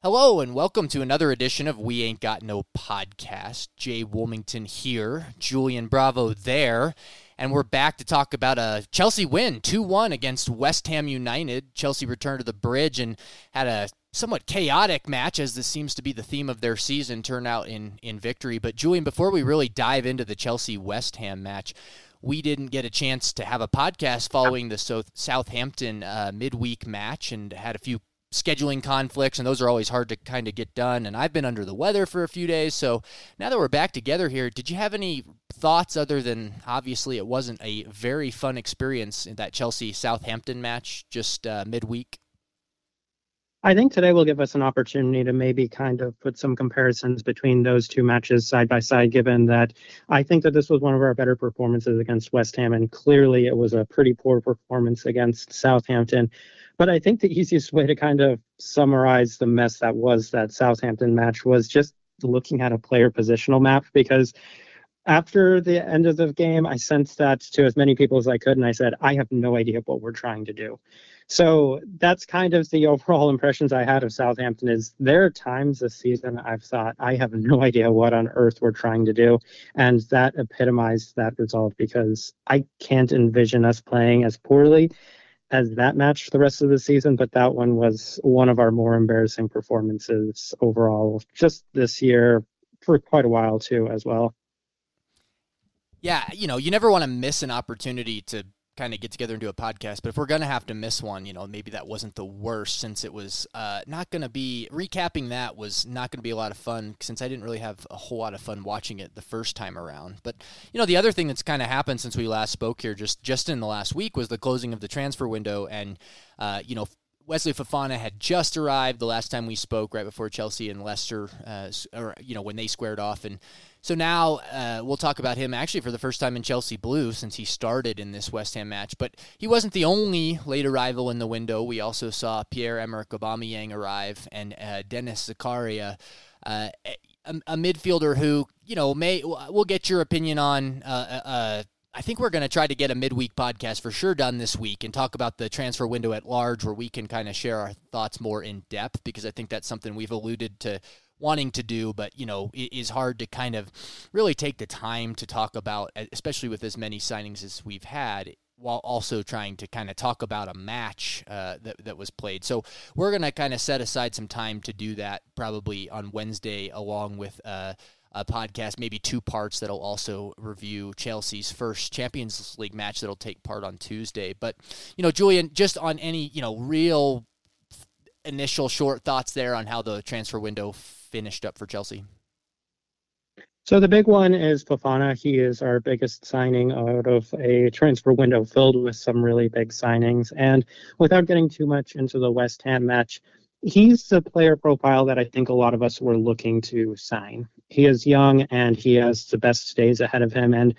Hello and welcome to another edition of We Ain't Got No Podcast. Jay Wilmington here, Julian Bravo there, and we're back to talk about a Chelsea win, 2-1 against West Ham United. Chelsea returned to the bridge and had a somewhat chaotic match, as this seems to be the theme of their season, turn out in victory. But Julian, before we really dive into the Chelsea-West Ham match, we didn't get a chance to have a podcast following the Southampton midweek match and had a few scheduling conflicts, and those are always hard to kind of get done, and I've been under the weather for a few days. So now that we're back together here, did you have any thoughts other than obviously it wasn't a very fun experience in that Chelsea-Southampton match just midweek? I think today will give us an opportunity to maybe kind of put some comparisons between those two matches side by side, given that I think that this was one of our better performances against West Ham, and clearly it was a pretty poor performance against Southampton. But I think the easiest way to kind of summarize the mess that was that Southampton match was just looking at a player positional map, because after the end of the game, I sent that to as many people as I could, and I said, I have no idea what we're trying to do. So that's kind of the overall impressions I had of Southampton. Is there are times this season I've thought, I have no idea what on earth we're trying to do. And that epitomized that result, because I can't envision us playing as poorly as that match the rest of the season, but that one was one of our more embarrassing performances overall, just this year, for quite a while too, as well. Yeah, you know, you never want to miss an opportunity to kind of get together and do a podcast, but if we're going to have to miss one, you know, maybe that wasn't the worst, since it was not going to be, recapping that was not going to be a lot of fun, since I didn't really have a whole lot of fun watching it the first time around. But, you know, the other thing that's kind of happened since we last spoke here, just in the last week, was the closing of the transfer window. And, you know, Wesley Fofana had just arrived the last time we spoke, right before Chelsea and Leicester, or, you know, when they squared off. And so now we'll talk about him actually for the first time in Chelsea blue, since he started in this West Ham match. But he wasn't the only late arrival in the window. We also saw Pierre-Emerick Aubameyang arrive, and Dennis Zakaria, a midfielder who, you know, we'll get your opinion on. I think we're going to try to get a midweek podcast for sure done this week and talk about the transfer window at large, where we can kind of share our thoughts more in depth, because I think that's something we've alluded to wanting to do, but, you know, it is hard to kind of really take the time to talk about, especially with as many signings as we've had, while also trying to kind of talk about a match that was played. So we're going to kind of set aside some time to do that probably on Wednesday, along with a podcast, maybe two parts, that'll also review Chelsea's first Champions League match that'll take part on Tuesday. But, you know, Julian, just on any, you know, real initial short thoughts there on how the transfer window finished up for Chelsea. So the big one is Fofana. He is our biggest signing out of a transfer window filled with some really big signings. And without getting too much into the West Ham match, he's the player profile that I think a lot of us were looking to sign. He is young and he has the best days ahead of him. And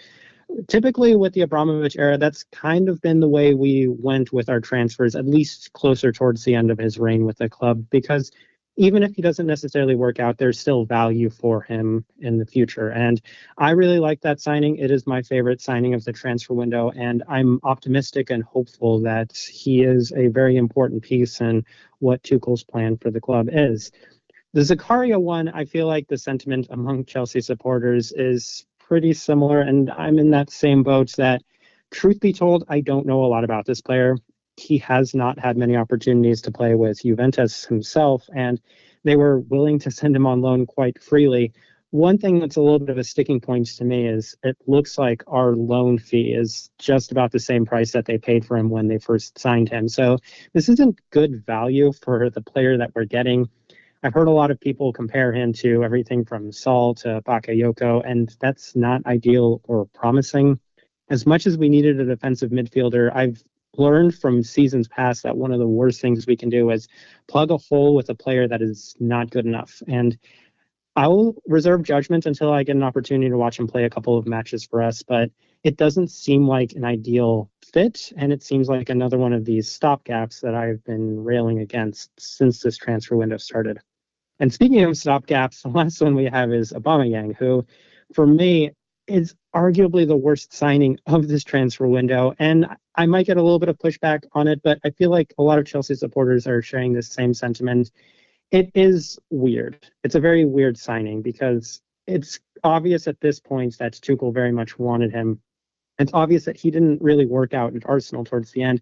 typically with the Abramovich era, that's kind of been the way we went with our transfers, at least closer towards the end of his reign with the club, because even if he doesn't necessarily work out, there's still value for him in the future. And I really like that signing. It is my favorite signing of the transfer window, and I'm optimistic and hopeful that he is a very important piece in what Tuchel's plan for the club is. The Zakaria one, I feel like the sentiment among Chelsea supporters is pretty similar, and I'm in that same boat that, truth be told, I don't know a lot about this player. He has not had many opportunities to play with Juventus himself, and they were willing to send him on loan quite freely. One thing that's a little bit of a sticking point to me is it looks like our loan fee is just about the same price that they paid for him when they first signed him. So this isn't good value for the player that we're getting. I've heard a lot of people compare him to everything from Saul to Bakayoko, and that's not ideal or promising. As much as we needed a defensive midfielder, I've learned from seasons past that one of the worst things we can do is plug a hole with a player that is not good enough. And I'll reserve judgment until I get an opportunity to watch him play a couple of matches for us, but it doesn't seem like an ideal fit, and it seems like another one of these stopgaps that I've been railing against since this transfer window started. And speaking of stopgaps, the last one we have is Aubameyang, who, for me, is arguably the worst signing of this transfer window. And I might get a little bit of pushback on it, but I feel like a lot of Chelsea supporters are sharing this same sentiment. It is weird. It's a very weird signing because it's obvious at this point that Tuchel very much wanted him. It's obvious that he didn't really work out at Arsenal towards the end.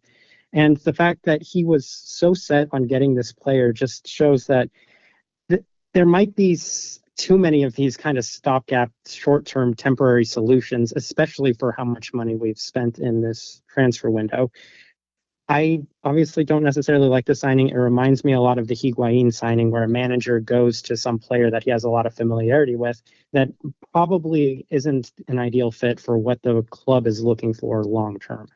And the fact that he was so set on getting this player just shows that there might be too many of these kind of stopgap, short-term, temporary solutions, especially for how much money we've spent in this transfer window. I obviously don't necessarily like the signing. It reminds me a lot of the Higuain signing, where a manager goes to some player that he has a lot of familiarity with that probably isn't an ideal fit for what the club is looking for long-term.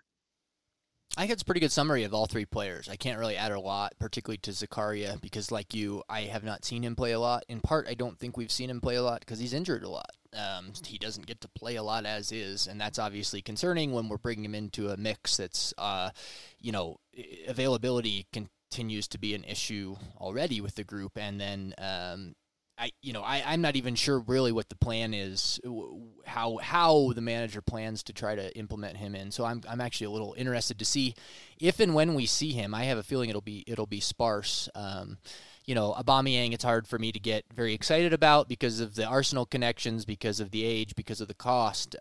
I think it's a pretty good summary of all three players. I can't really add a lot, particularly to Zakaria, because like you, I have not seen him play a lot. In part, I don't think we've seen him play a lot because he's injured a lot. He doesn't get to play a lot as is, and that's obviously concerning when we're bringing him into a mix that's, availability continues to be an issue already with the group. And then, I'm not even sure really what the plan is, how the manager plans to try to implement him in. So I'm actually a little interested to see if and when we see him. I have a feeling it'll be sparse. Aubameyang, it's hard for me to get very excited about because of the Arsenal connections, because of the age, because of the cost.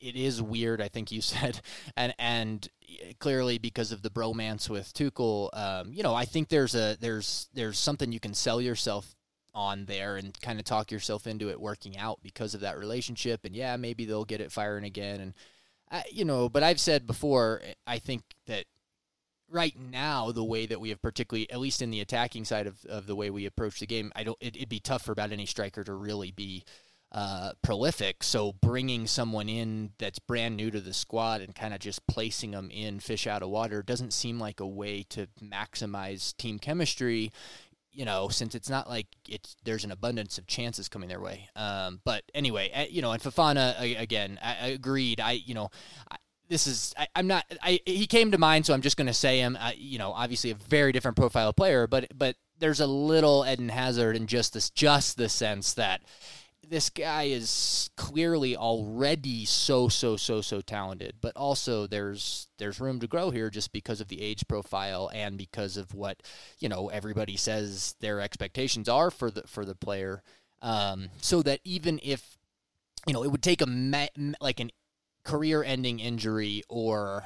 It is weird, I think you said, and clearly because of the bromance with Tuchel. I think there's something you can sell yourself on there and kind of talk yourself into it working out because of that relationship. And yeah, maybe they'll get it firing again. And but I've said before, I think that right now, the way that we have, particularly at least in the attacking side of the way we approach the game, it'd be tough for about any striker to really be prolific. So bringing someone in that's brand new to the squad and kind of just placing them in fish out of water doesn't seem like a way to maximize team chemistry. Since it's not like there's an abundance of chances coming their way. But anyway, and Fofana again, I agreed. He came to mind, so I'm just going to say him. Obviously a very different profile player, but there's a little Eden Hazard in just the sense that this guy is clearly already so talented, but also there's room to grow here just because of the age profile and because of what everybody says their expectations are for the player. So that even if it would take an career-ending injury or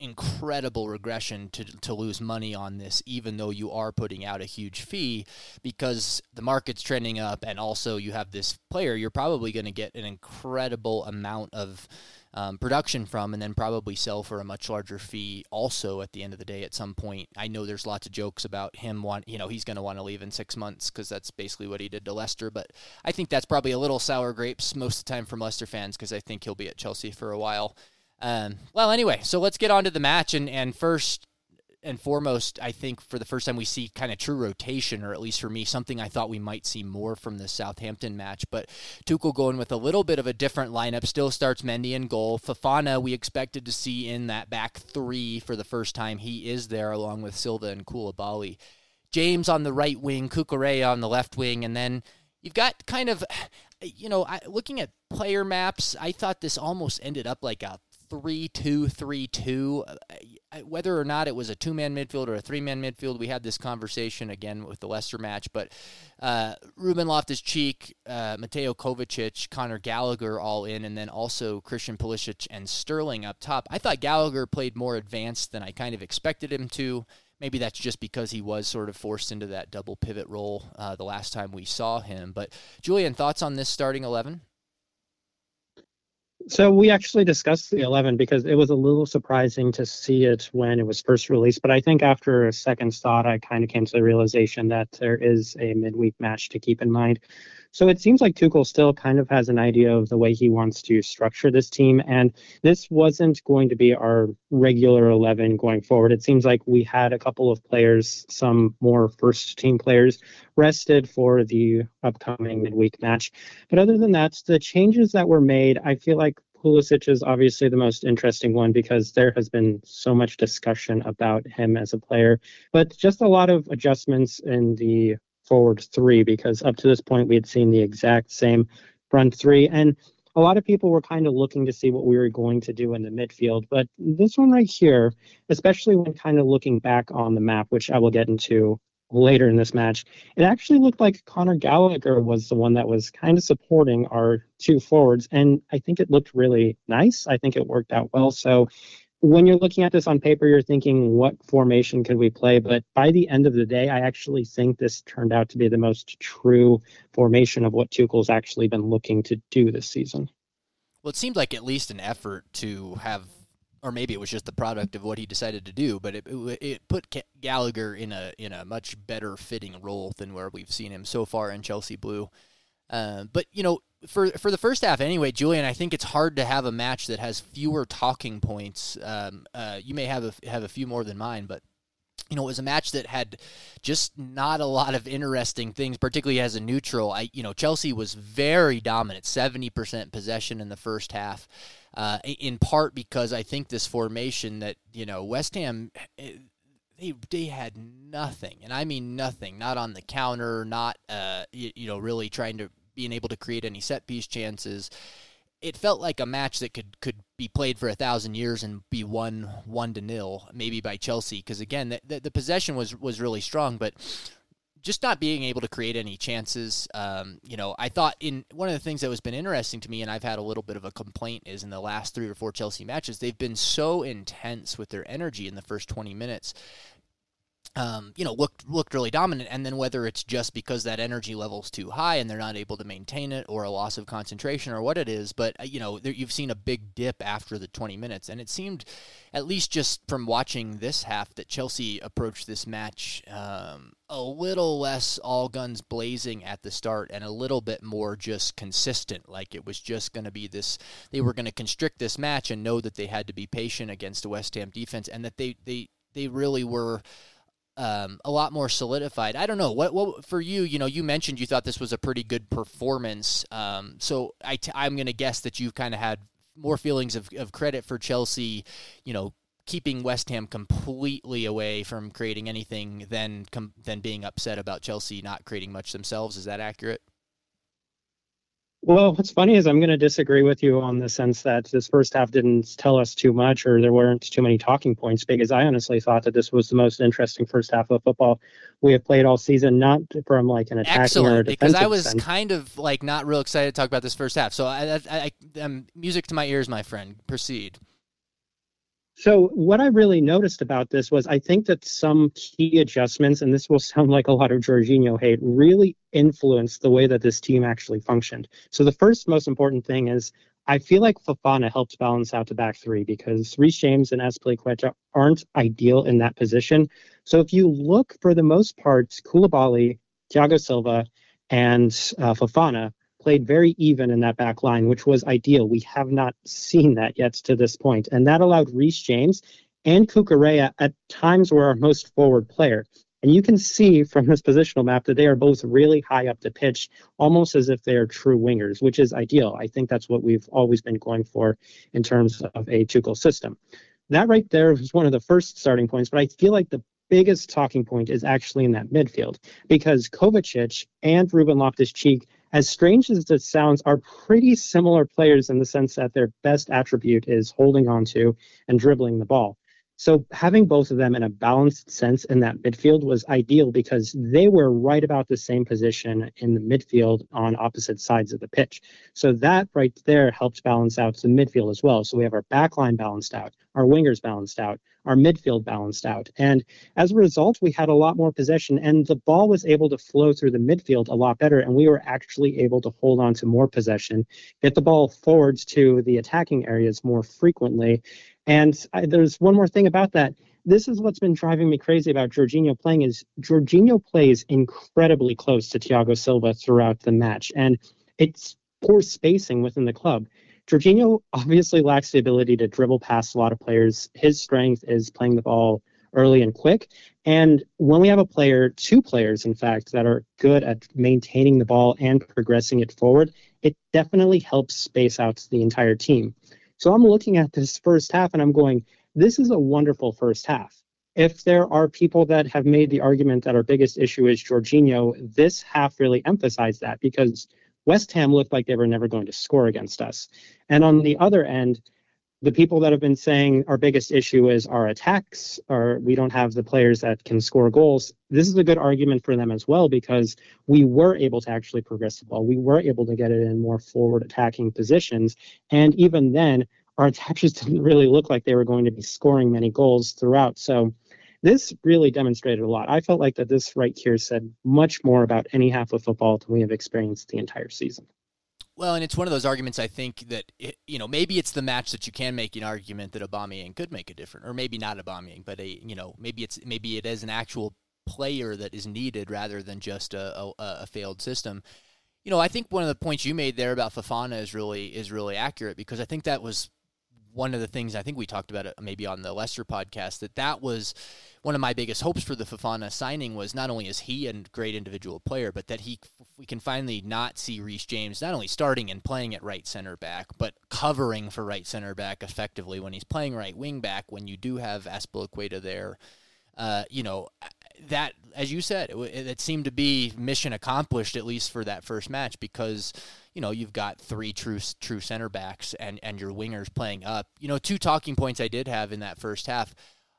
incredible regression to lose money on this, even though you are putting out a huge fee, because the market's trending up, and also you have this player you're probably going to get an incredible amount of production from, and then probably sell for a much larger fee also at the end of the day at some point. I know there's lots of jokes about him he's going to want to leave in 6 months because that's basically what he did to Leicester, but I think that's probably a little sour grapes most of the time from Leicester fans because I think he'll be at Chelsea for a while. Anyway, so let's get on to the match, and first and foremost, I think for the first time we see kind of true rotation, or at least for me, something I thought we might see more from the Southampton match. But Tuchel going with a little bit of a different lineup, still starts Mendy in goal. Fofana, we expected to see in that back three for the first time. He is there along with Silva and Koulibaly. James on the right wing, Cucurella on the left wing, and then you've got kind of, looking at player maps, I thought this almost ended up like a 3-2-3-2. Whether or not it was a two-man midfield or a three-man midfield, we had this conversation again with the Leicester match, but Ruben Loftus-Cheek, Mateo Kovacic, Connor Gallagher all in, and then also Christian Pulisic and Sterling up top. I thought Gallagher played more advanced than I kind of expected him to. Maybe that's just because he was sort of forced into that double pivot role the last time we saw him. But Julian, thoughts on this starting 11? So we actually discussed the 11 because it was a little surprising to see it when it was first released. But I think after a second thought, I kind of came to the realization that there is a midweek match to keep in mind. So it seems like Tuchel still kind of has an idea of the way he wants to structure this team. And this wasn't going to be our regular 11 going forward. It seems like we had a couple of players, some more first team players, rested for the upcoming midweek match. But other than that, the changes that were made, I feel like Pulisic is obviously the most interesting one because there has been so much discussion about him as a player, but just a lot of adjustments in the forward three, because up to this point we had seen the exact same front three, and a lot of people were kind of looking to see what we were going to do in the midfield. But this one right here, especially when kind of looking back on the map, which I will get into later in this match, it actually looked like Connor Gallagher was the one that was kind of supporting our two forwards. And I think it looked really nice. I think it worked out well. So when you're looking at this on paper, you're thinking, what formation could we play? But by the end of the day, I actually think this turned out to be the most true formation of what Tuchel's actually been looking to do this season. Well, it seemed like at least an effort to have, or maybe it was just the product of what he decided to do, but it put Gallagher in a much better fitting role than where we've seen him so far in Chelsea Blue. But, you know, for the first half anyway, Julian, I think it's hard to have a match that has fewer talking points. You may have a few more than mine, but, you know, it was a match that had just not a lot of interesting things, particularly as a neutral. Chelsea was very dominant, 70% possession in the first half, in part because I think this formation that, you know, West Ham, they had nothing, and I mean nothing, not on the counter, not, really trying to, being able to create any set-piece chances. It felt like a match that could be played for 1,000 years and be won 1-0, maybe by Chelsea, because, again, the possession was really strong, but just not being able to create any chances. I thought one of the things that has been interesting to me, and I've had a little bit of a complaint, is in the last 3 or 4 Chelsea matches, they've been so intense with their energy in the first 20 minutes. Looked really dominant, and then whether it's just because that energy level's too high and they're not able to maintain it, or a loss of concentration, or what it is, but you've seen a big dip after the 20 minutes, and it seemed, at least just from watching this half, that Chelsea approached this match a little less all guns blazing at the start and a little bit more just consistent. Like it was just going to be this, they were going to constrict this match and know that they had to be patient against a West Ham defense, and that they really were a lot more solidified. I don't know what for you. You mentioned you thought this was a pretty good performance. So I'm going to guess that you've kind of had more feelings of credit for Chelsea, keeping West Ham completely away from creating anything than being upset about Chelsea not creating much themselves. Is that accurate? Well, what's funny is I'm going to disagree with you on the sense that this first half didn't tell us too much, or there weren't too many talking points, because I honestly thought that this was the most interesting first half of football we have played all season, not from like an attacking or a defensive sense. Because I was kind of like not real excited to talk about this first half. So I'm music to my ears, my friend. Proceed. So what I really noticed about this was I think that some key adjustments, and this will sound like a lot of Jorginho hate, really influenced the way that this team actually functioned. So the first most important thing is I feel like Fofana helped balance out the back three, because Reece James and Azpilicueta aren't ideal in that position. So if you look, for the most part, Koulibaly, Thiago Silva, and Fofana played very even in that back line, which was ideal. We have not seen that yet to this point. And that allowed Reece James and Cucurella at times were our most forward player. And you can see from this positional map that they are both really high up the pitch, almost as if they are true wingers, which is ideal. I think that's what we've always been going for in terms of a Tuchel system. That right there was one of the first starting points, but I feel like the biggest talking point is actually in that midfield, because Kovacic and Ruben Loftus-Cheek, as strange as it sounds, are pretty similar players in the sense that their best attribute is holding on to and dribbling the ball. So having both of them in a balanced sense in that midfield was ideal, because they were right about the same position in the midfield on opposite sides of the pitch. So that right there helped balance out the midfield as well. So we have our back line balanced out, our wingers balanced out, our midfield balanced out. And as a result, we had a lot more possession, and the ball was able to flow through the midfield a lot better, and we were actually able to hold on to more possession, get the ball forwards to the attacking areas more frequently. And there's one more thing about that. This is what's been driving me crazy about Jorginho playing, is Jorginho plays incredibly close to Thiago Silva throughout the match, and it's poor spacing within the club. Jorginho obviously lacks the ability to dribble past a lot of players. His strength is playing the ball early and quick. And when we have a player, 2 players, in fact, that are good at maintaining the ball and progressing it forward, it definitely helps space out the entire team. So I'm looking at this first half and I'm going, this is a wonderful first half. If there are people that have made the argument that our biggest issue is Jorginho, this half really emphasized that, because West Ham looked like they were never going to score against us. And on the other end, the people that have been saying our biggest issue is our attacks, or we don't have the players that can score goals, this is a good argument for them as well, because we were able to actually progress the ball. We were able to get it in more forward attacking positions. And even then, our attackers didn't really look like they were going to be scoring many goals throughout. So this really demonstrated a lot. I felt like that this right here said much more about any half of football than we have experienced the entire season. Well, and it's one of those arguments, I think, that, you know, maybe it's the match that you can make an argument that Aubameyang could make a difference, or maybe not Aubameyang, but, maybe it is an actual player that is needed rather than just a failed system. You know, I think one of the points you made there about Fofana is really accurate, because I think that was one of the things I think we talked about maybe on the Leicester podcast, that was one of my biggest hopes for the Fofana signing, was not only is he a great individual player, but that we can finally not see Reece James not only starting and playing at right center back, but covering for right center back effectively when he's playing right wing back, when you do have Aspilicueta there. That, as you said, it seemed to be mission accomplished, at least for that first match, because, you know, you've got three true center backs and your wingers playing up. You know, two talking points I did have in that first half.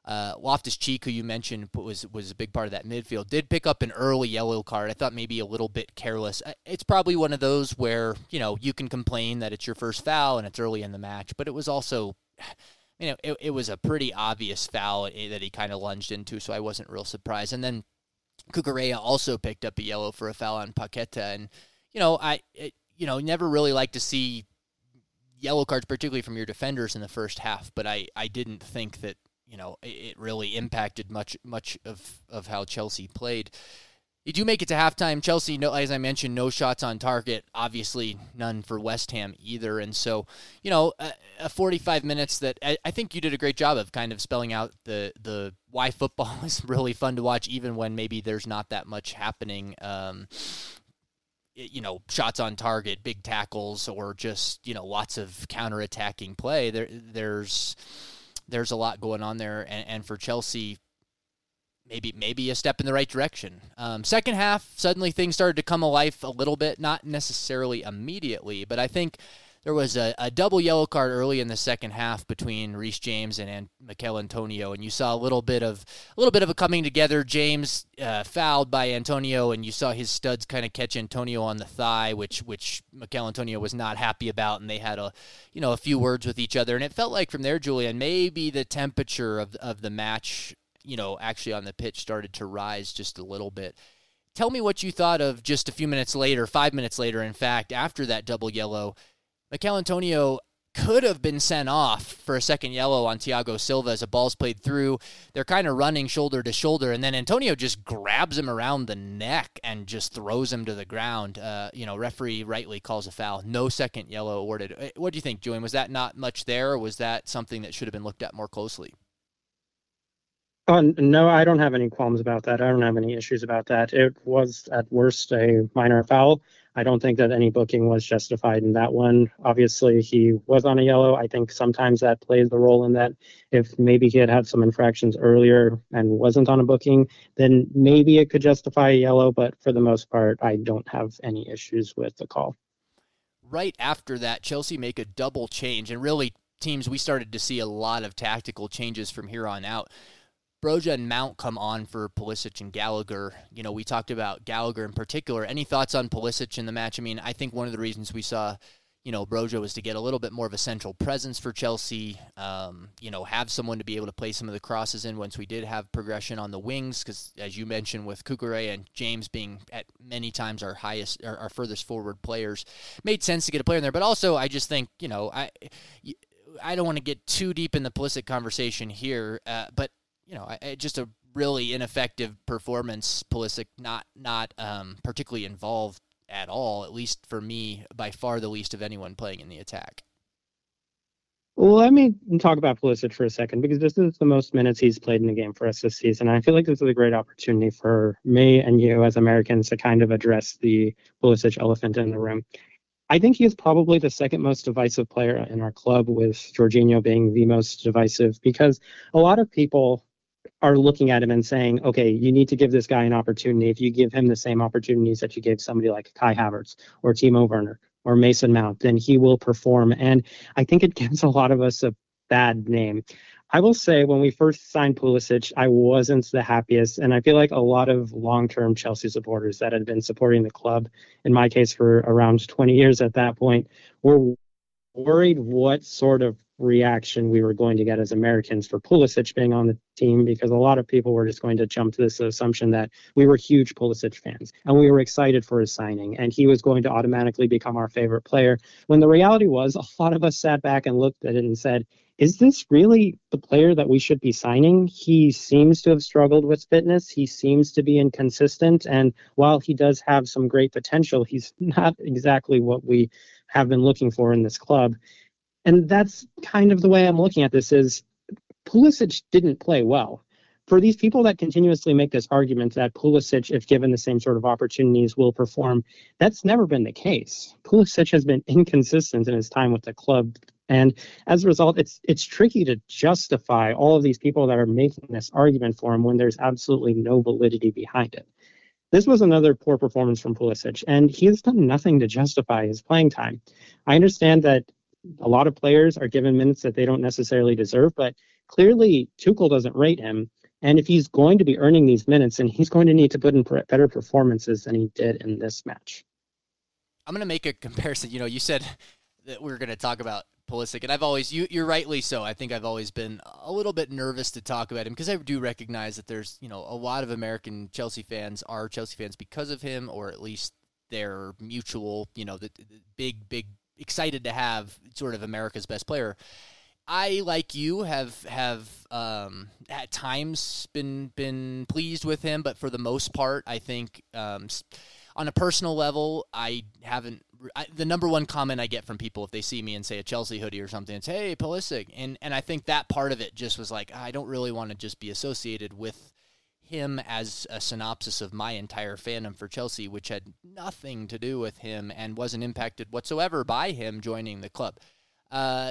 Loftus-Cheek, who you mentioned was a big part of that midfield, did pick up an early yellow card. I thought maybe a little bit careless. It's probably one of those where, you know, you can complain that it's your first foul and it's early in the match, but it was also... You know, it was a pretty obvious foul that he kind of lunged into, so I wasn't real surprised. And then Cucurella also picked up a yellow for a foul on Paqueta, and I never really like to see yellow cards, particularly from your defenders in the first half. But I didn't think that it really impacted much of how Chelsea played. You do make it to halftime. Chelsea, as I mentioned, no shots on target. Obviously, none for West Ham either. And so, you know, 45 minutes that I think you did a great job of kind of spelling out the why football is really fun to watch, even when maybe there's not that much happening. Shots on target, big tackles, or just, lots of counterattacking play. There's a lot going on there. And for Chelsea, maybe a step in the right direction. Second half, suddenly things started to come alive a little bit, not necessarily immediately, but I think there was a double yellow card early in the second half between Reece James and Michail Antonio, and you saw a little bit of a coming together. James fouled by Antonio, and you saw his studs kind of catch Antonio on the thigh, which Michail Antonio was not happy about, and they had a few words with each other, and it felt like from there, Julian, maybe the temperature of the match, actually on the pitch, started to rise just a little bit. Tell me what you thought of just a few minutes later, 5 minutes later, in fact, after that double yellow. Michail Antonio could have been sent off for a second yellow on Thiago Silva as the ball's played through. They're kind of running shoulder to shoulder, and then Antonio just grabs him around the neck and just throws him to the ground. Referee rightly calls a foul. No second yellow awarded. What do you think, Julian? Was that not much there, or was that something that should have been looked at more closely? Oh, no, I don't have any qualms about that. I don't have any issues about that. It was, at worst, a minor foul. I don't think that any booking was justified in that one. Obviously, he was on a yellow. I think sometimes that plays the role in that if maybe he had some infractions earlier and wasn't on a booking, then maybe it could justify a yellow. But for the most part, I don't have any issues with the call. Right after that, Chelsea make a double change. And really, teams, we started to see a lot of tactical changes from here on out. Broja and Mount come on for Pulisic and Gallagher. You know, we talked about Gallagher in particular. Any thoughts on Pulisic in the match? I mean, I think one of the reasons we saw, Broja was to get a little bit more of a central presence for Chelsea, have someone to be able to play some of the crosses in once we did have progression on the wings, because as you mentioned, with Cucurella and James being at many times our furthest forward players, made sense to get a player in there. But also, I just think, I don't want to get too deep in the Pulisic conversation here, but just a really ineffective performance. Pulisic not particularly involved at all, at least for me, by far the least of anyone playing in the attack. Well, let me talk about Pulisic for a second, because this is the most minutes he's played in a game for us this season. I feel like this is a great opportunity for me and you as Americans to kind of address the Pulisic elephant in the room. I think he is probably the second most divisive player in our club, with Jorginho being the most divisive, because a lot of people are looking at him and saying, okay, you need to give this guy an opportunity. If you give him the same opportunities that you gave somebody like Kai Havertz or Timo Werner or Mason Mount, then he will perform. And I think it gives a lot of us a bad name. I will say when we first signed Pulisic, I wasn't the happiest. And I feel like a lot of long-term Chelsea supporters that had been supporting the club, in my case for around 20 years at that point, were worried what sort of reaction we were going to get as Americans for Pulisic being on the team, because a lot of people were just going to jump to this assumption that we were huge Pulisic fans and we were excited for his signing and he was going to automatically become our favorite player, when the reality was a lot of us sat back and looked at it and said, is this really the player that we should be signing? He seems to have struggled with fitness. He seems to be inconsistent. And while he does have some great potential, he's not exactly what we have been looking for in this club. And that's kind of the way I'm looking at this is Pulisic didn't play well. For these people that continuously make this argument that Pulisic, if given the same sort of opportunities, will perform, that's never been the case. Pulisic has been inconsistent in his time with the club. And as a result, it's tricky to justify all of these people that are making this argument for him when there's absolutely no validity behind it. This was another poor performance from Pulisic, and he has done nothing to justify his playing time. I understand that a lot of players are given minutes that they don't necessarily deserve, but clearly Tuchel doesn't rate him. And if he's going to be earning these minutes, then he's going to need to put in better performances than he did in this match. I'm going to make a comparison. You know, you said that we were going to talk about Pulisic, and I've always, you're rightly so, I think I've always been a little bit nervous to talk about him because I do recognize that there's, you know, a lot of American Chelsea fans are Chelsea fans because of him, or at least they're mutual, you know, the big excited to have sort of America's best player. I, like you, have at times been pleased with him, but for the most part, I think on a personal level, I haven't. The number one comment I get from people if they see me and say a Chelsea hoodie or something, it's, hey, Pulisic. And I think that part of it just was like, I don't really want to just be associated with him as a synopsis of my entire fandom for Chelsea, which had nothing to do with him and wasn't impacted whatsoever by him joining the club.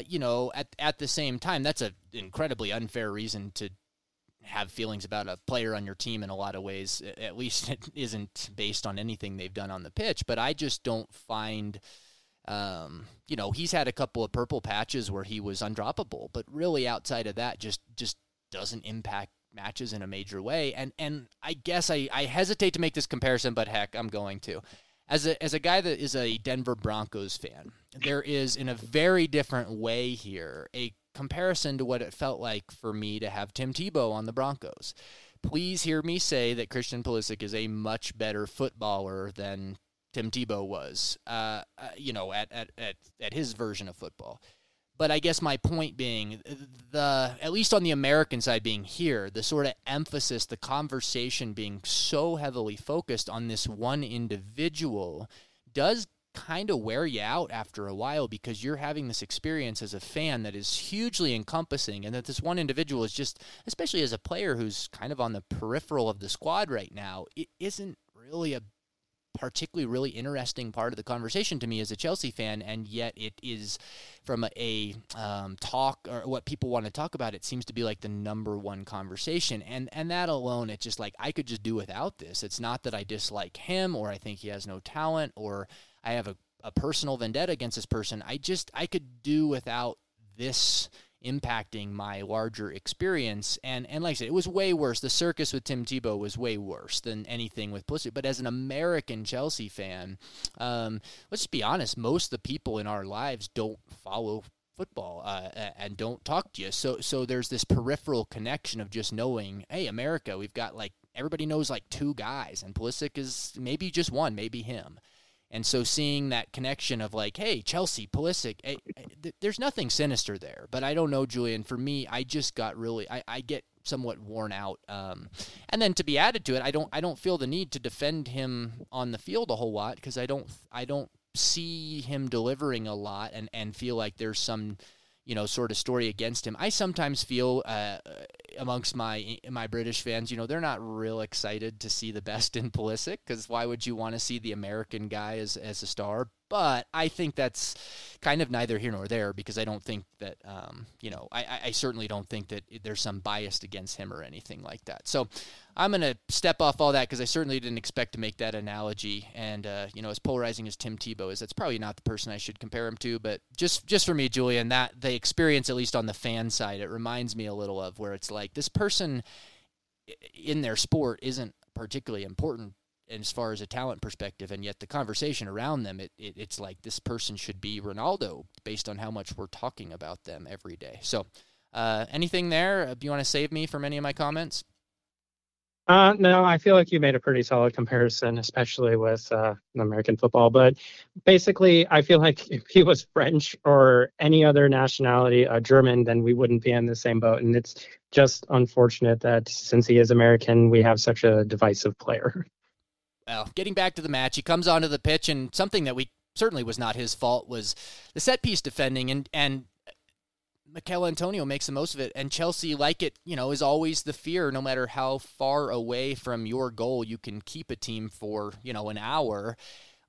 You know, at the same time, that's an incredibly unfair reason to have feelings about a player on your team in a lot of ways. At least it isn't based on anything they've done on the pitch. But I just don't find, you know, he's had a couple of purple patches where he was undroppable. But really outside of that, just doesn't impact matches in a major way. And I guess I hesitate to make this comparison, but heck, I'm going to. As a guy that is a Denver Broncos fan, there is, in a very different way here, a comparison to what it felt like for me to have Tim Tebow on the Broncos. Please hear me say that Christian Pulisic is a much better footballer than Tim Tebow was, you know, at his version of football. But I guess my point being, at least on the American side being here, the sort of emphasis, the conversation being so heavily focused on this one individual does kind of wear you out after a while, because you're having this experience as a fan that is hugely encompassing, and that this one individual is just, especially as a player who's kind of on the peripheral of the squad right now, it isn't really a particularly really interesting part of the conversation to me as a Chelsea fan, and yet it is, from a talk or what people want to talk about, it seems to be like the number one conversation, and that alone, it's just like I could just do without this. It's not that I dislike him or I think he has no talent or I have a personal vendetta against this person. I could do without this impacting my larger experience. And like I said, it was way worse. The circus with Tim Tebow was way worse than anything with Pulisic. But as an American Chelsea fan, let's be honest, most of the people in our lives don't follow football and don't talk to you. So there's this peripheral connection of just knowing, hey, America, we've got like, everybody knows like two guys, and Pulisic is maybe just one, maybe him. And so seeing that connection of like, hey, Chelsea, Pulisic, there's nothing sinister there. But I don't know, Julian, for me, I just got really – I get somewhat worn out. And then to be added to it, I don't feel the need to defend him on the field a whole lot, because I don't see him delivering a lot and feel like there's some – you know, sort of story against him. I sometimes feel amongst my British fans, you know, they're not real excited to see the best in Pulisic, because why would you want to see the American guy as a star? But I think that's kind of neither here nor there, because I don't think that, I certainly don't think that there's some bias against him or anything like that. So I'm going to step off all that, because I certainly didn't expect to make that analogy. And, as polarizing as Tim Tebow is, that's probably not the person I should compare him to. But just for me, Julian, that the experience, at least on the fan side, it reminds me a little of where it's like this person in their sport isn't particularly important as far as a talent perspective, and yet the conversation around them, it's like this person should be Ronaldo based on how much we're talking about them every day. So anything there? Do you want to save me from any of my comments? No, I feel like you made a pretty solid comparison, especially with American football. But basically, I feel like if he was French or any other nationality, German, then we wouldn't be in the same boat. And it's just unfortunate that since he is American, we have such a divisive player. Well, getting back to the match, he comes onto the pitch, and something that we certainly was not his fault was the set piece defending, and Michail Antonio makes the most of it. And Chelsea, like it, is always the fear, no matter how far away from your goal you can keep a team for, an hour.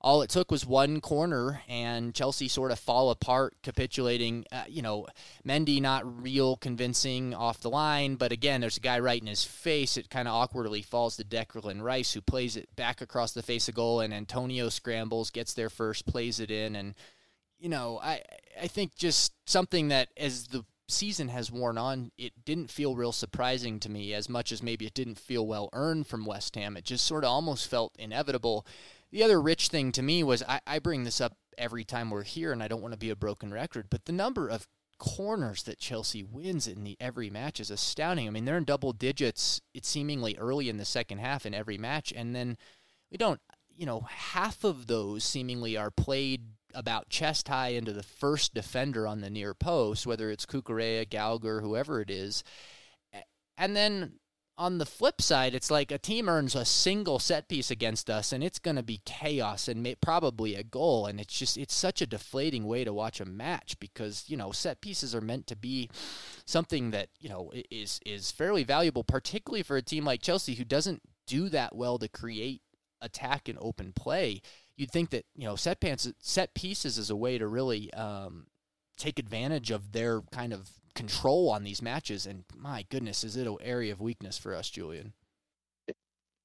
All it took was one corner, and Chelsea sort of fall apart, capitulating. Mendy not real convincing off the line, but again, there's a guy right in his face. It kind of awkwardly falls to Declan Rice, who plays it back across the face of goal, and Antonio scrambles, gets there first, plays it in, and I think just something that as the season has worn on, it didn't feel real surprising to me as much as maybe it didn't feel well earned from West Ham. It just sort of almost felt inevitable. The other rich thing to me was, I bring this up every time we're here, and I don't want to be a broken record, but the number of corners that Chelsea wins in every match is astounding. I mean, they're in double digits, it's seemingly early in the second half in every match, and then we don't, half of those seemingly are played about chest high into the first defender on the near post, whether it's Cucurella, Gallagher, whoever it is. And then on the flip side, it's like a team earns a single set piece against us, and it's going to be chaos and probably a goal. And it's such a deflating way to watch a match, because, set pieces are meant to be something that, is fairly valuable, particularly for a team like Chelsea, who doesn't do that well to create attack and open play. You'd think that, set pieces is a way to really take advantage of their kind of control on these matches, and my goodness, is it an area of weakness for us, Julian?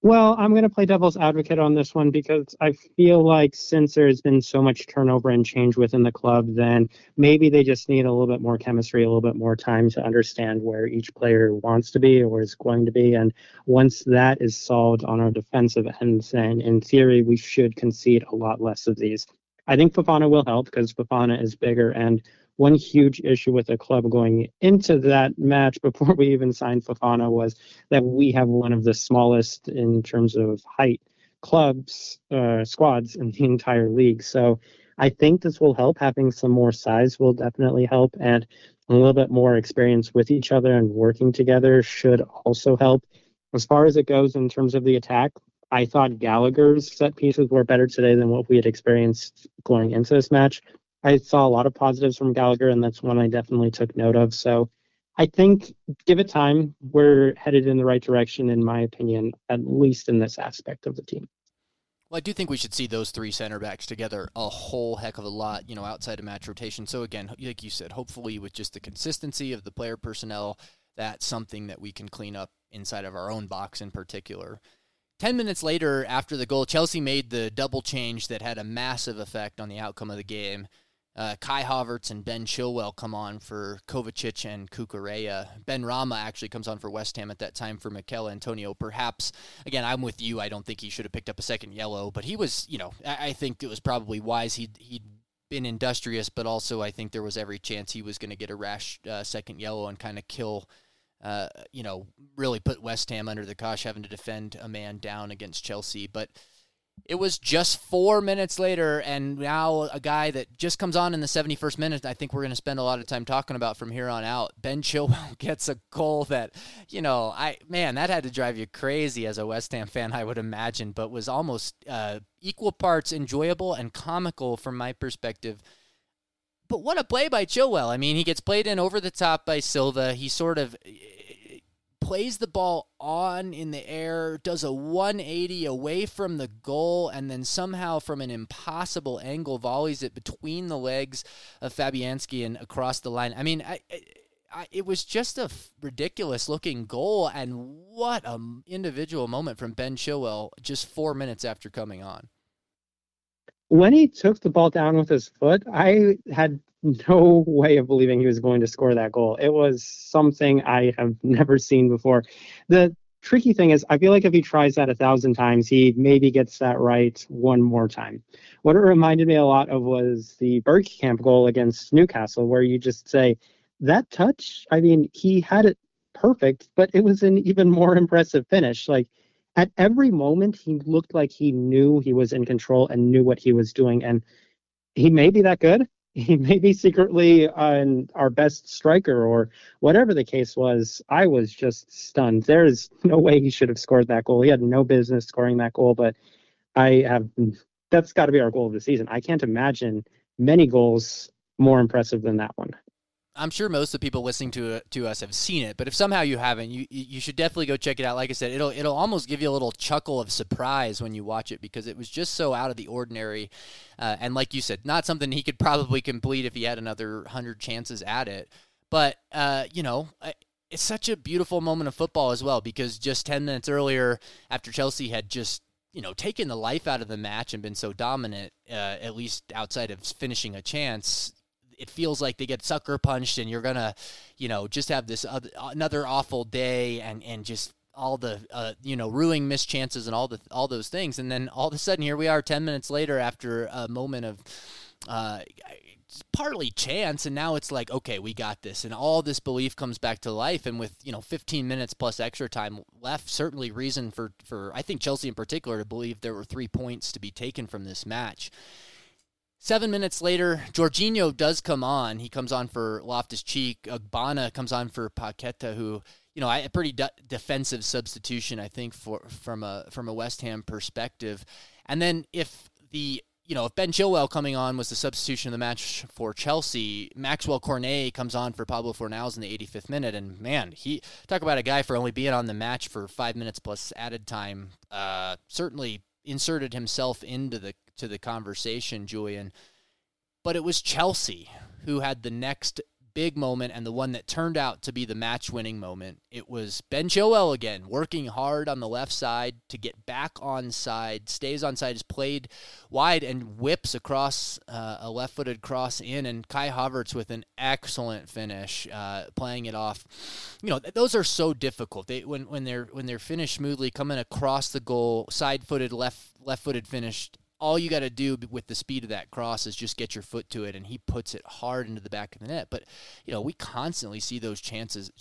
Well, I'm going to play devil's advocate on this one, because I feel like since there's been so much turnover and change within the club, then maybe they just need a little bit more chemistry, a little bit more time to understand where each player wants to be or is going to be. And once that is solved on our defensive end, then in theory, we should concede a lot less of these. I think Fofana will help, because Fofana is bigger, and one huge issue with the club going into that match before we even signed Fofana was that we have one of the smallest in terms of height clubs, squads in the entire league. So I think this will help. Having some more size will definitely help, and a little bit more experience with each other and working together should also help. As far as it goes in terms of the attack, I thought Gallagher's set pieces were better today than what we had experienced going into this match. I saw a lot of positives from Gallagher, and that's one I definitely took note of. So I think, give it time, we're headed in the right direction, in my opinion, at least in this aspect of the team. Well, I do think we should see those three center backs together a whole heck of a lot, outside of match rotation. So again, like you said, hopefully with just the consistency of the player personnel, that's something that we can clean up inside of our own box in particular. 10 minutes later, after the goal, Chelsea made the double change that had a massive effect on the outcome of the game. Kai Havertz and Ben Chilwell come on for Kovacic and Cucurella. Ben Rama actually comes on for West Ham at that time for Michail Antonio. Perhaps, again, I'm with you. I don't think he should have picked up a second yellow, but he was, I think it was probably wise. He'd been industrious, but also I think there was every chance he was going to get a rash second yellow and kind of kill, really put West Ham under the cosh, having to defend a man down against Chelsea. But it was just 4 minutes later, and now a guy that just comes on in the 71st minute, I think we're going to spend a lot of time talking about from here on out. Ben Chilwell gets a goal that, that had to drive you crazy as a West Ham fan, I would imagine, but was almost equal parts enjoyable and comical from my perspective. But what a play by Chilwell. I mean, he gets played in over the top by Silva. He sort of plays the ball on in the air, does a 180 away from the goal, and then somehow from an impossible angle volleys it between the legs of Fabianski and across the line. I mean, it was just a ridiculous-looking goal, and what an individual moment from Ben Chilwell just 4 minutes after coming on. When he took the ball down with his foot, I had no way of believing he was going to score that goal. It was something I have never seen before. The tricky thing is, I feel like if he tries that 1,000 times, he maybe gets that right one more time. What it reminded me a lot of was the Bergkamp goal against Newcastle, where you just say, that touch, I mean, he had it perfect, but it was an even more impressive finish. Like, at every moment, he looked like he knew he was in control and knew what he was doing. And he may be that good. He may be secretly our best striker or whatever the case was. I was just stunned. There is no way he should have scored that goal. He had no business scoring that goal, but that's got to be our goal of the season. I can't imagine many goals more impressive than that one. I'm sure most of the people listening to us have seen it, but if somehow you haven't, you should definitely go check it out. Like I said, it'll almost give you a little chuckle of surprise when you watch it because it was just so out of the ordinary, and like you said, not something he could probably complete if he had another 100 chances at it. But it's such a beautiful moment of football as well because just 10 minutes earlier, after Chelsea had just taken the life out of the match and been so dominant, at least outside of finishing a chance. It feels like they get sucker punched and you're going to, just have this another awful day and just all the, ruining missed chances and all those things. And then all of a sudden here we are 10 minutes later after a moment of partly chance. And now it's like, okay, we got this. And all this belief comes back to life. And with, 15 minutes plus extra time left, certainly reason for I think Chelsea in particular to believe there were 3 points to be taken from this match. 7 minutes later, Jorginho does come on. He comes on for Loftus-Cheek. Agbana comes on for Paqueta, who, a pretty defensive substitution, I think, from a West Ham perspective. And then if Ben Chilwell coming on was the substitution of the match for Chelsea, Maxwell Cornet comes on for Pablo Fornals in the 85th minute. And, man, he talk about a guy for only being on the match for 5 minutes plus added time. Certainly inserted himself into the conversation, Julian, but it was Chelsea who had the next big moment and the one that turned out to be the match-winning moment. It was Ben Chilwell again, working hard on the left side to get back on side, stays on side, is played wide and whips across a left-footed cross in, and Kai Havertz with an excellent finish, playing it off. Those are so difficult. They when they're finished smoothly, coming across the goal, side-footed, left-footed finished. All you got to do with the speed of that cross is just get your foot to it, and he puts it hard into the back of the net. But, we constantly see those chances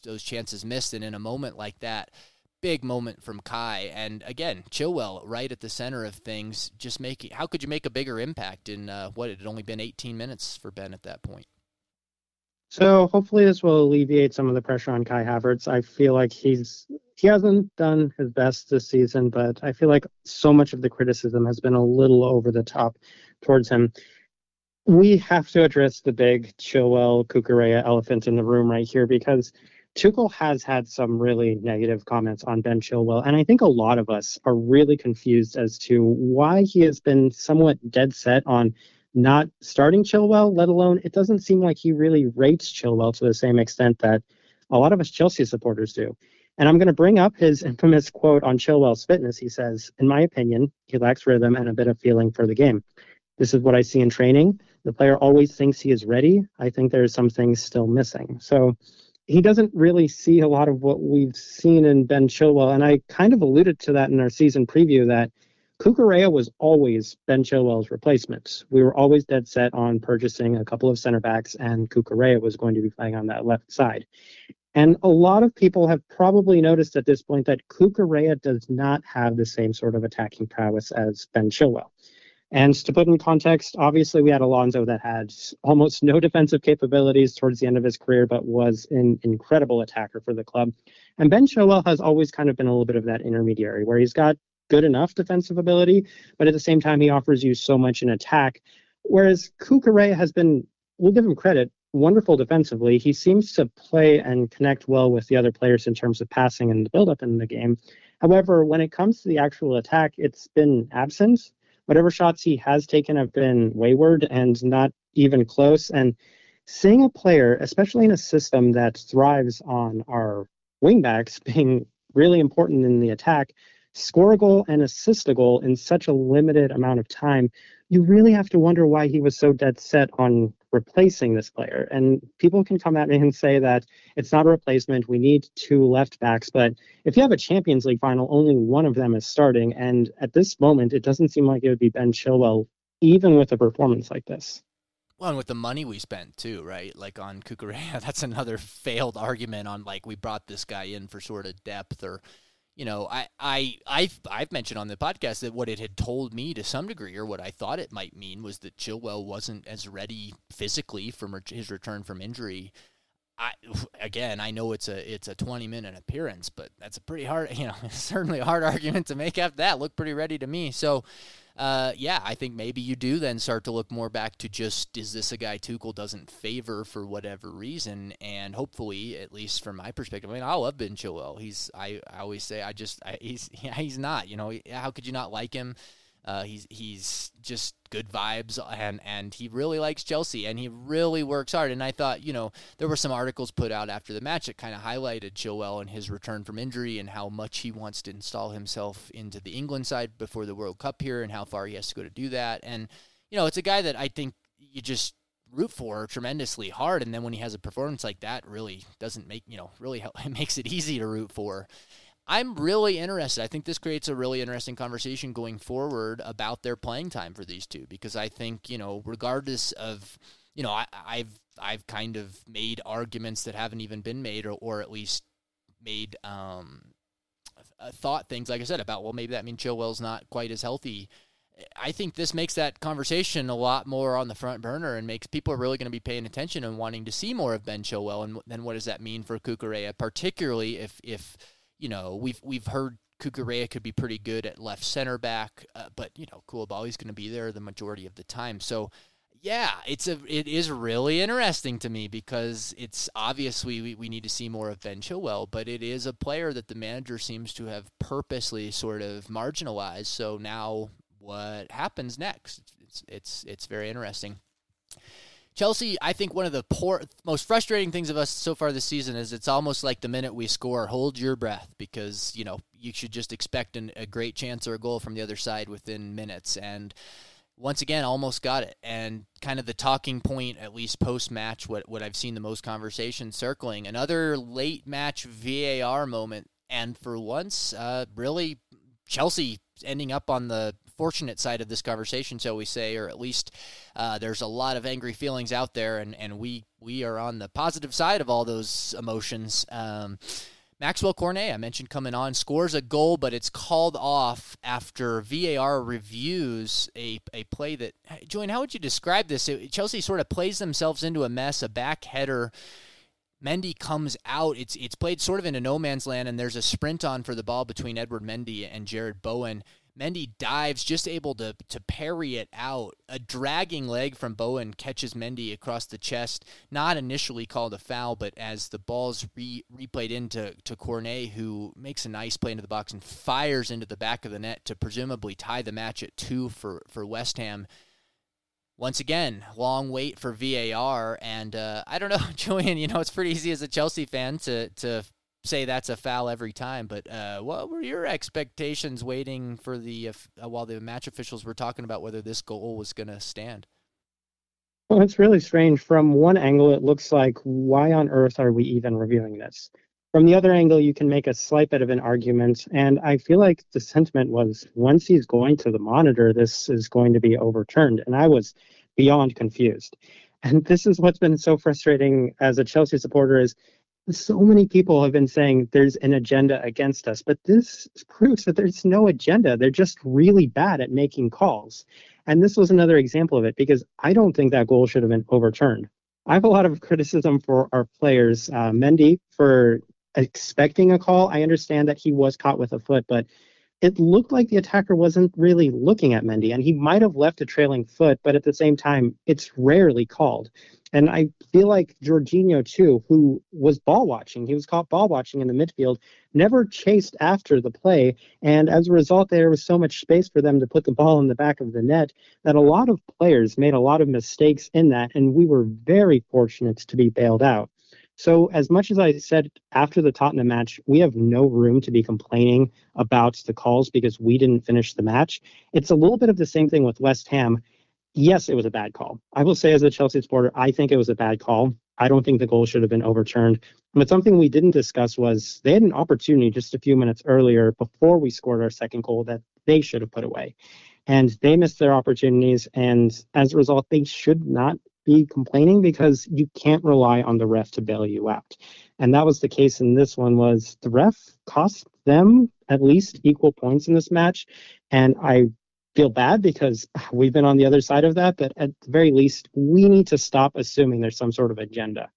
missed, and in a moment like that, big moment from Kai. And, again, Chilwell right at the center of things, just making – how could you make a bigger impact in what had only been 18 minutes for Ben at that point? So, hopefully this will alleviate some of the pressure on Kai Havertz. I feel like he hasn't done his best this season, but I feel like so much of the criticism has been a little over the top towards him. We have to address the big Chilwell Cucurella elephant in the room right here because Tuchel has had some really negative comments on Ben Chilwell, and I think a lot of us are really confused as to why he has been somewhat dead set on not starting Chilwell, let alone it doesn't seem like he really rates Chilwell to the same extent that a lot of us Chelsea supporters do. And I'm going to bring up his infamous quote on Chilwell's fitness. He says, "In my opinion, he lacks rhythm and a bit of feeling for the game. This is what I see in training. The player always thinks he is ready. I think there are some things still missing." So he doesn't really see a lot of what we've seen in Ben Chilwell. And I kind of alluded to that in our season preview that Cucurella was always Ben Chilwell's replacement. We were always dead set on purchasing a couple of center backs, and Cucurella was going to be playing on that left side. And a lot of people have probably noticed at this point that Cucurella does not have the same sort of attacking prowess as Ben Chilwell. And to put in context, obviously we had Alonso that had almost no defensive capabilities towards the end of his career, but was an incredible attacker for the club. And Ben Chilwell has always kind of been a little bit of that intermediary where he's got good enough defensive ability, but at the same time he offers you so much in attack. Whereas Cucurella has been, we'll give him credit, wonderful defensively. He seems to play and connect well with the other players in terms of passing and the build-up in the game. However, when it comes to the actual attack, it's been absent. Whatever shots he has taken have been wayward and not even close. And seeing a player, especially in a system that thrives on our wingbacks being really important in the attack, score a goal and assist a goal in such a limited amount of time, you really have to wonder why he was so dead set on replacing this player. And people can come at me and say that it's not a replacement, we need two left backs, but if you have a Champions League final, only one of them is starting, and at this moment it doesn't seem like it would be Ben Chilwell, even with a performance like this. Well, and with the money we spent too, right? Like on Cucurella, that's another failed argument on like we brought this guy in for sort of depth, or you know, I've mentioned on the podcast that what it had told me to some degree, or what I thought it might mean, was that Chilwell wasn't as ready physically from his return from injury. I know it's a 20-minute appearance, but that's a pretty hard, certainly a hard argument to make after that. Looked pretty ready to me. So, I think maybe you do then start to look more back to just, is this a guy Tuchel doesn't favor for whatever reason? And hopefully, at least from my perspective, I mean, I love Ben Chilwell. He's not, how could you not like him? He's just good vibes, and he really likes Chelsea, and he really works hard. And I thought, there were some articles put out after the match that kind of highlighted Chilwell and his return from injury and how much he wants to install himself into the England side before the World Cup here and how far he has to go to do that. And, it's a guy that I think you just root for tremendously hard. And then when he has a performance like that, really doesn't make, really help, it makes it easy to root for. I'm really interested. I think this creates a really interesting conversation going forward about their playing time for these two, because I think, regardless of, I've kind of made arguments that haven't even been made, or at least made thought things, like I said, about, well, maybe that means Chilwell's not quite as healthy. I think this makes that conversation a lot more on the front burner and makes people are really going to be paying attention and wanting to see more of Ben Chilwell. And then what does that mean for Cucurella, particularly if we've heard Cucurella could be pretty good at left center back, but Koulibaly's going to be there the majority of the time. So yeah, it is really interesting to me, because it's obviously we need to see more of Ben Chilwell, but it is a player that the manager seems to have purposely sort of marginalized. So now what happens next? It's very interesting. Chelsea, I think one of the most frustrating things of us so far this season is it's almost like the minute we score, hold your breath, because, you should just expect a great chance or a goal from the other side within minutes. And once again, almost got it. And kind of the talking point, at least post-match, what I've seen the most conversation circling, another late match VAR moment. And for once, really, Chelsea ending up on the fortunate side of this conversation, shall we say, or at least there's a lot of angry feelings out there, and we are on the positive side of all those emotions. Maxwell Cornet, I mentioned coming on, scores a goal, but it's called off after VAR reviews a play that, Julian, how would you describe this? Chelsea sort of plays themselves into a mess, a back header. Mendy comes out. It's played sort of into no man's land, and there's a sprint on for the ball between Edward Mendy and Jared Bowen. Mendy dives, just able to parry it out. A dragging leg from Bowen catches Mendy across the chest. Not initially called a foul, but as the ball's replayed into Cornet, who makes a nice play into the box and fires into the back of the net to presumably tie the match at 2 for West Ham. Once again, long wait for VAR, and I don't know, Julian, it's pretty easy as a Chelsea fan to say that's a foul every time, but what were your expectations waiting for while the match officials were talking about whether this goal was going to stand? Well, it's really strange. From one angle, it looks like, why on earth are we even reviewing this? From the other angle, you can make a slight bit of an argument, and I feel like the sentiment was, once he's going to the monitor, this is going to be overturned, and I was beyond confused. And this is what's been so frustrating as a Chelsea supporter is, so many people have been saying there's an agenda against us, but this proves that there's no agenda. They're just really bad at making calls. And this was another example of it, because I don't think that goal should have been overturned. I have a lot of criticism for our players. Mendy, for expecting a call. I understand that he was caught with a foot, but it looked like the attacker wasn't really looking at Mendy, and he might have left a trailing foot, but at the same time, it's rarely called. And I feel like Jorginho, too, who was ball watching, he was caught ball watching in the midfield, never chased after the play. And as a result, there was so much space for them to put the ball in the back of the net that a lot of players made a lot of mistakes in that. And we were very fortunate to be bailed out. So as much as I said after the Tottenham match, we have no room to be complaining about the calls because we didn't finish the match. It's a little bit of the same thing with West Ham. Yes, it was a bad call. I will say as a Chelsea supporter, I think it was a bad call. I don't think the goal should have been overturned. But something we didn't discuss was they had an opportunity just a few minutes earlier before we scored our second goal that they should have put away. And they missed their opportunities. And as a result, they should not be complaining because you can't rely on the ref to bail you out. And that was the case in this one. Was the ref cost them at least equal points in this match. And I feel bad because we've been on the other side of that, but at the very least, we need to stop assuming there's some sort of agenda.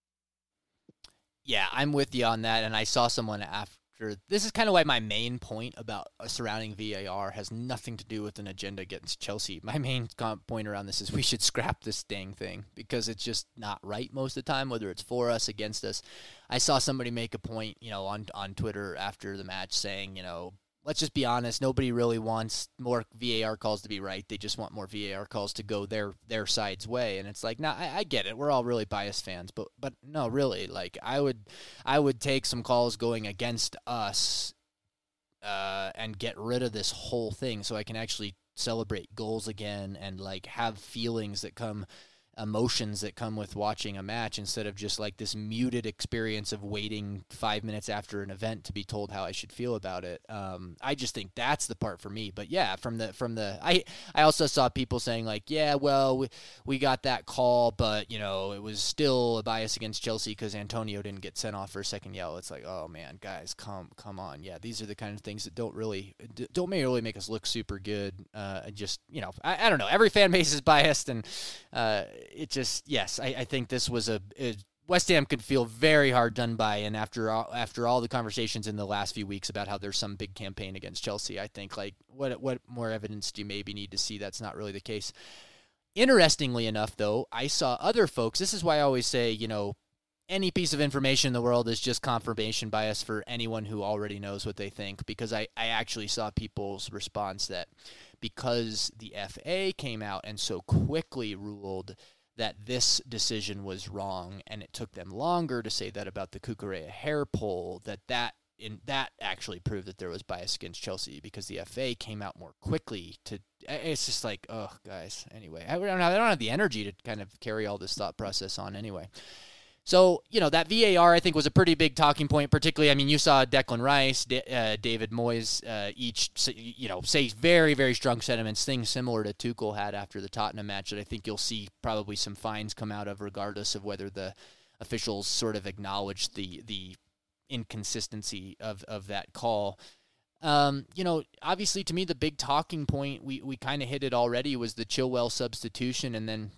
Yeah, I'm with you on that, and I saw someone after. This is kind of why my main point about surrounding VAR has nothing to do with an agenda against Chelsea. My main point around this is we should scrap this dang thing because it's just not right most of the time, whether it's for us, against us. I saw somebody make a point, on Twitter after the match saying, let's just be honest, nobody really wants more VAR calls to be right. They just want more VAR calls to go their side's way. And it's like, nah, I get it. We're all really biased fans, but no, really, I would take some calls going against us and get rid of this whole thing so I can actually celebrate goals again and have feelings that come, emotions that come with watching a match instead of just this muted experience of waiting 5 minutes after an event to be told how I should feel about it. I just think that's the part for me. But yeah, from the I also saw people saying we got that call, but it was still a bias against Chelsea because Antonio didn't get sent off for a second yellow. It's like, oh man, guys, come on. Yeah, these are the kind of things that don't really make us look super good. I don't know. Every fan base is biased and. I think this was West Ham could feel very hard done by, and after all the conversations in the last few weeks about how there's some big campaign against Chelsea, I think what more evidence do you maybe need to see that's not really the case? Interestingly enough, though, I saw other folks. This is why I always say, any piece of information in the world is just confirmation bias for anyone who already knows what they think, because I actually saw people's response that because the FA came out and so quickly ruled that this decision was wrong, and it took them longer to say that about the Cucurella hair pull, that actually proved that there was bias against Chelsea because the FA came out more quickly to. It's just oh, guys. Anyway, I don't have the energy to kind of carry all this thought process on anyway. So, that VAR, I think, was a pretty big talking point, particularly, you saw Declan Rice, David Moyes, each, say very, very strong sentiments, things similar to Tuchel had after the Tottenham match that I think you'll see probably some fines come out of, regardless of whether the officials sort of acknowledged the inconsistency of that call. Obviously, to me, the big talking point, we kind of hit it already, was the Chilwell substitution, and then,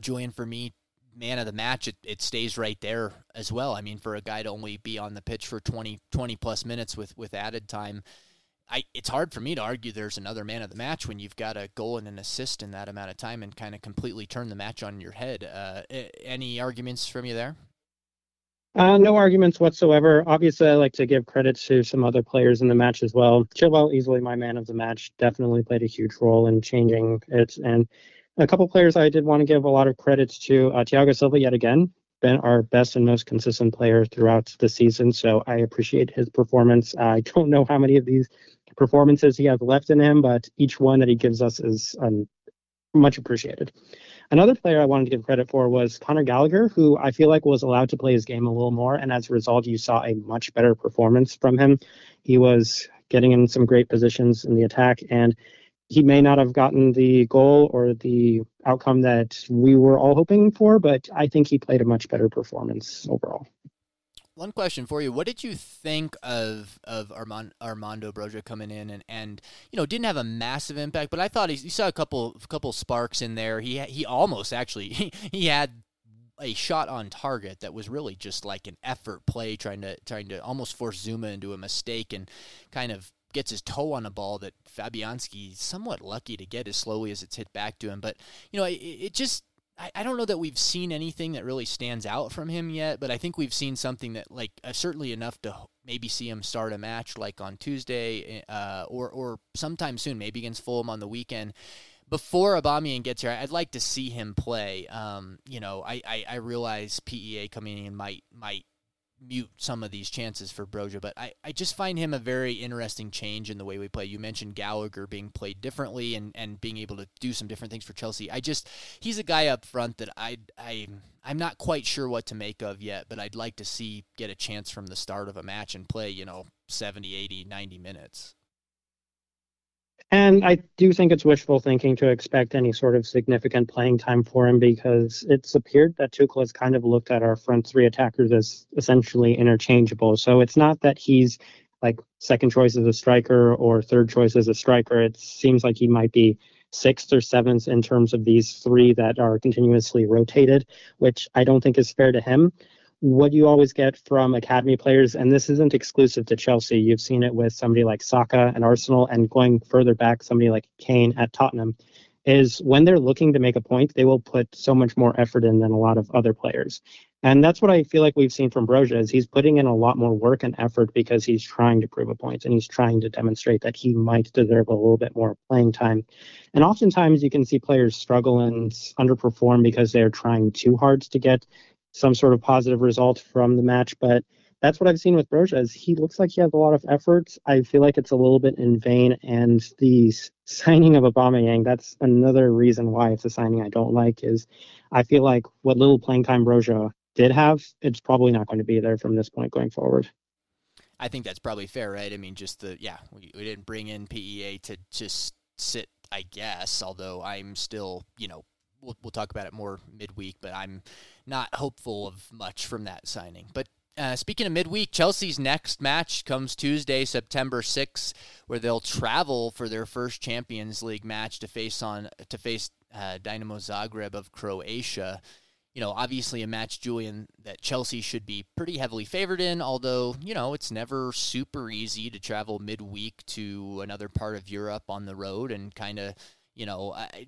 Julian, for me, man of the match, it stays right there as well. For a guy to only be on the pitch for 20 plus minutes with added time, it's hard for me to argue there's another man of the match when you've got a goal and an assist in that amount of time and kind of completely turn the match on your head. Any arguments from you there? No arguments whatsoever. Obviously, I like to give credit to some other players in the match as well. Chilwell, easily my man of the match, definitely played a huge role in changing it, and a couple players I did want to give a lot of credit to. Thiago Silva, yet again, been our best and most consistent player throughout the season, so I appreciate his performance. I don't know how many of these performances he has left in him, but each one that he gives us is much appreciated. Another player I wanted to give credit for was Connor Gallagher, who I feel like was allowed to play his game a little more, and as a result, you saw a much better performance from him. He was getting in some great positions in the attack, and he may not have gotten the goal or the outcome that we were all hoping for, but I think he played a much better performance overall. One question for you. What did you think of Armando Broja coming in and didn't have a massive impact, but I thought he saw a couple sparks in there. He almost actually he had a shot on target that was really just an effort play, trying to almost force Zuma into a mistake and kind of gets his toe on a ball that Fabianski somewhat lucky to get as slowly as it's hit back to him. But, you know, I don't know that we've seen anything that really stands out from him yet, but I think we've seen something that, like, certainly enough to maybe see him start a match like on Tuesday or sometime soon, maybe against Fulham on the weekend. Before Aubameyang gets here, I'd like to see him play. I realize PEA coming in might mute some of these chances for Broja, but I just find him a very interesting change in the way we play. You mentioned Gallagher being played differently and being able to do some different things for Chelsea. He's a guy up front that I'm not quite sure what to make of yet, but I'd like to see get a chance from the start of a match and play, 70, 80, 90 minutes. And I do think it's wishful thinking to expect any sort of significant playing time for him, because it's appeared that Tuchel has kind of looked at our front three attackers as essentially interchangeable. So it's not that he's like second choice as a striker or third choice as a striker. It seems like he might be sixth or seventh in terms of these three that are continuously rotated, which I don't think is fair to him. What you always get from academy players, and this isn't exclusive to Chelsea, you've seen it with somebody like Saka and Arsenal, and going further back, somebody like Kane at Tottenham, is when they're looking to make a point, they will put so much more effort in than a lot of other players. And that's what I feel like we've seen from Broja, is he's putting in a lot more work and effort because he's trying to prove a point, and he's trying to demonstrate that he might deserve a little bit more playing time. And oftentimes you can see players struggle and underperform because they're trying too hard to get some sort of positive result from the match, but that's what I've seen with Broja, is he looks like he has a lot of effort. I feel like it's a little bit in vain, and the signing of Aubameyang, that's another reason why it's a signing I don't like, is I feel like what little playing time Broja did have, it's probably not going to be there from this point going forward. I think that's probably fair, right? I mean, we didn't bring in PEA to just sit, I guess, although I'm still, we'll talk about it more midweek, but I'm not hopeful of much from that signing. But speaking of midweek, Chelsea's next match comes Tuesday, September 6th, where they'll travel for their first Champions League match to face Dinamo Zagreb of Croatia. Obviously a match, Julian, that Chelsea should be pretty heavily favored in, although, it's never super easy to travel midweek to another part of Europe on the road, and kind of,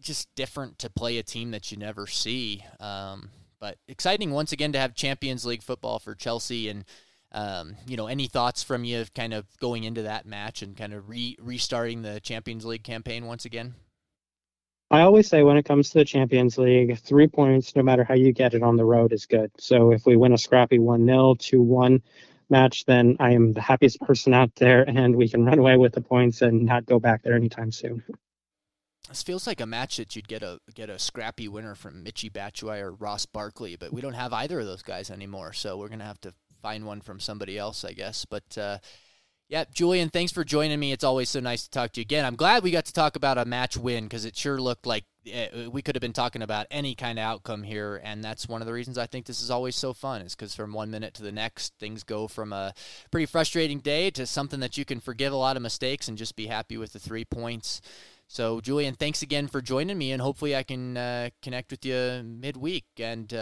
just different to play a team that you never see. But exciting once again to have Champions League football for Chelsea. And, any thoughts from you kind of going into that match and kind of restarting the Champions League campaign once again? I always say when it comes to the Champions League, 3 points, no matter how you get it on the road, is good. So if we win a scrappy 1-0, 2-1 match, then I am the happiest person out there, and we can run away with the points and not go back there anytime soon. This feels like a match that you'd get a scrappy winner from Michy Batshuayi or Ross Barkley, but we don't have either of those guys anymore, so we're going to have to find one from somebody else, I guess. But, Julian, thanks for joining me. It's always so nice to talk to you again. I'm glad we got to talk about a match win, because it sure looked like we could have been talking about any kind of outcome here, and that's one of the reasons I think this is always so fun, is because from 1 minute to the next, things go from a pretty frustrating day to something that you can forgive a lot of mistakes and just be happy with the 3 points. So, Julian, thanks again for joining me, and hopefully I can connect with you midweek. And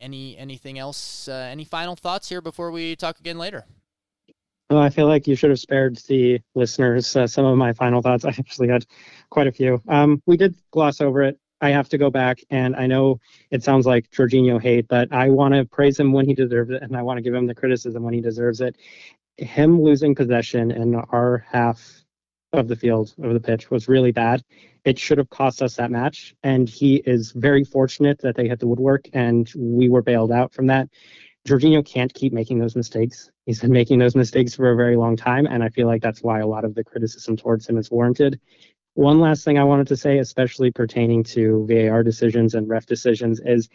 anything else, any final thoughts here before we talk again later? Oh, I feel like you should have spared the listeners some of my final thoughts. I actually had quite a few. We did gloss over it. I have to go back, and I know it sounds like Jorginho hate, but I want to praise him when he deserves it, and I want to give him the criticism when he deserves it. Him losing possession in our half of the field, of the pitch, was really bad. It should have cost us that match, and he is very fortunate that they hit the woodwork and we were bailed out from that. Jorginho can't keep making those mistakes. He's been making those mistakes for a very long time, and I feel like that's why a lot of the criticism towards him is warranted. One last thing I wanted to say, especially pertaining to VAR decisions and ref decisions, is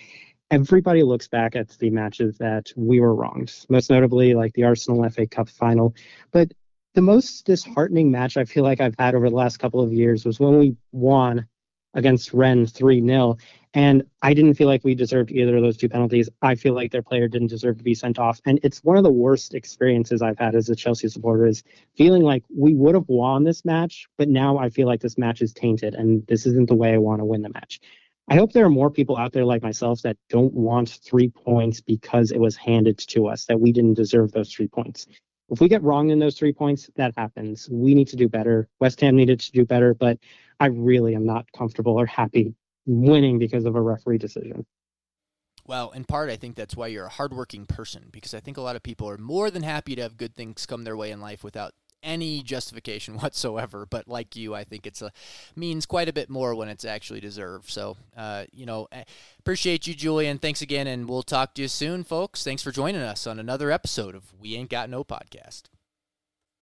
everybody looks back at the matches that we were wronged, most notably like the Arsenal FA Cup final. But the most disheartening match I feel like I've had over the last couple of years was when we won against Rennes 3-0, and I didn't feel like we deserved either of those two penalties. I feel like their player didn't deserve to be sent off, and it's one of the worst experiences I've had as a Chelsea supporter, is feeling like we would have won this match, but now I feel like this match is tainted, and this isn't the way I want to win the match. I hope there are more people out there like myself that don't want 3 points because it was handed to us, that we didn't deserve those 3 points. If we get wrong in those 3 points, that happens. We need to do better. West Ham needed to do better, but I really am not comfortable or happy winning because of a referee decision. Well, in part, I think that's why you're a hardworking person, because I think a lot of people are more than happy to have good things come their way in life without any justification whatsoever. But like you, I think it's means quite a bit more when it's actually deserved. So, appreciate you, Julian. Thanks again, and we'll talk to you soon, folks. Thanks for joining us on another episode of We Ain't Got No Podcast.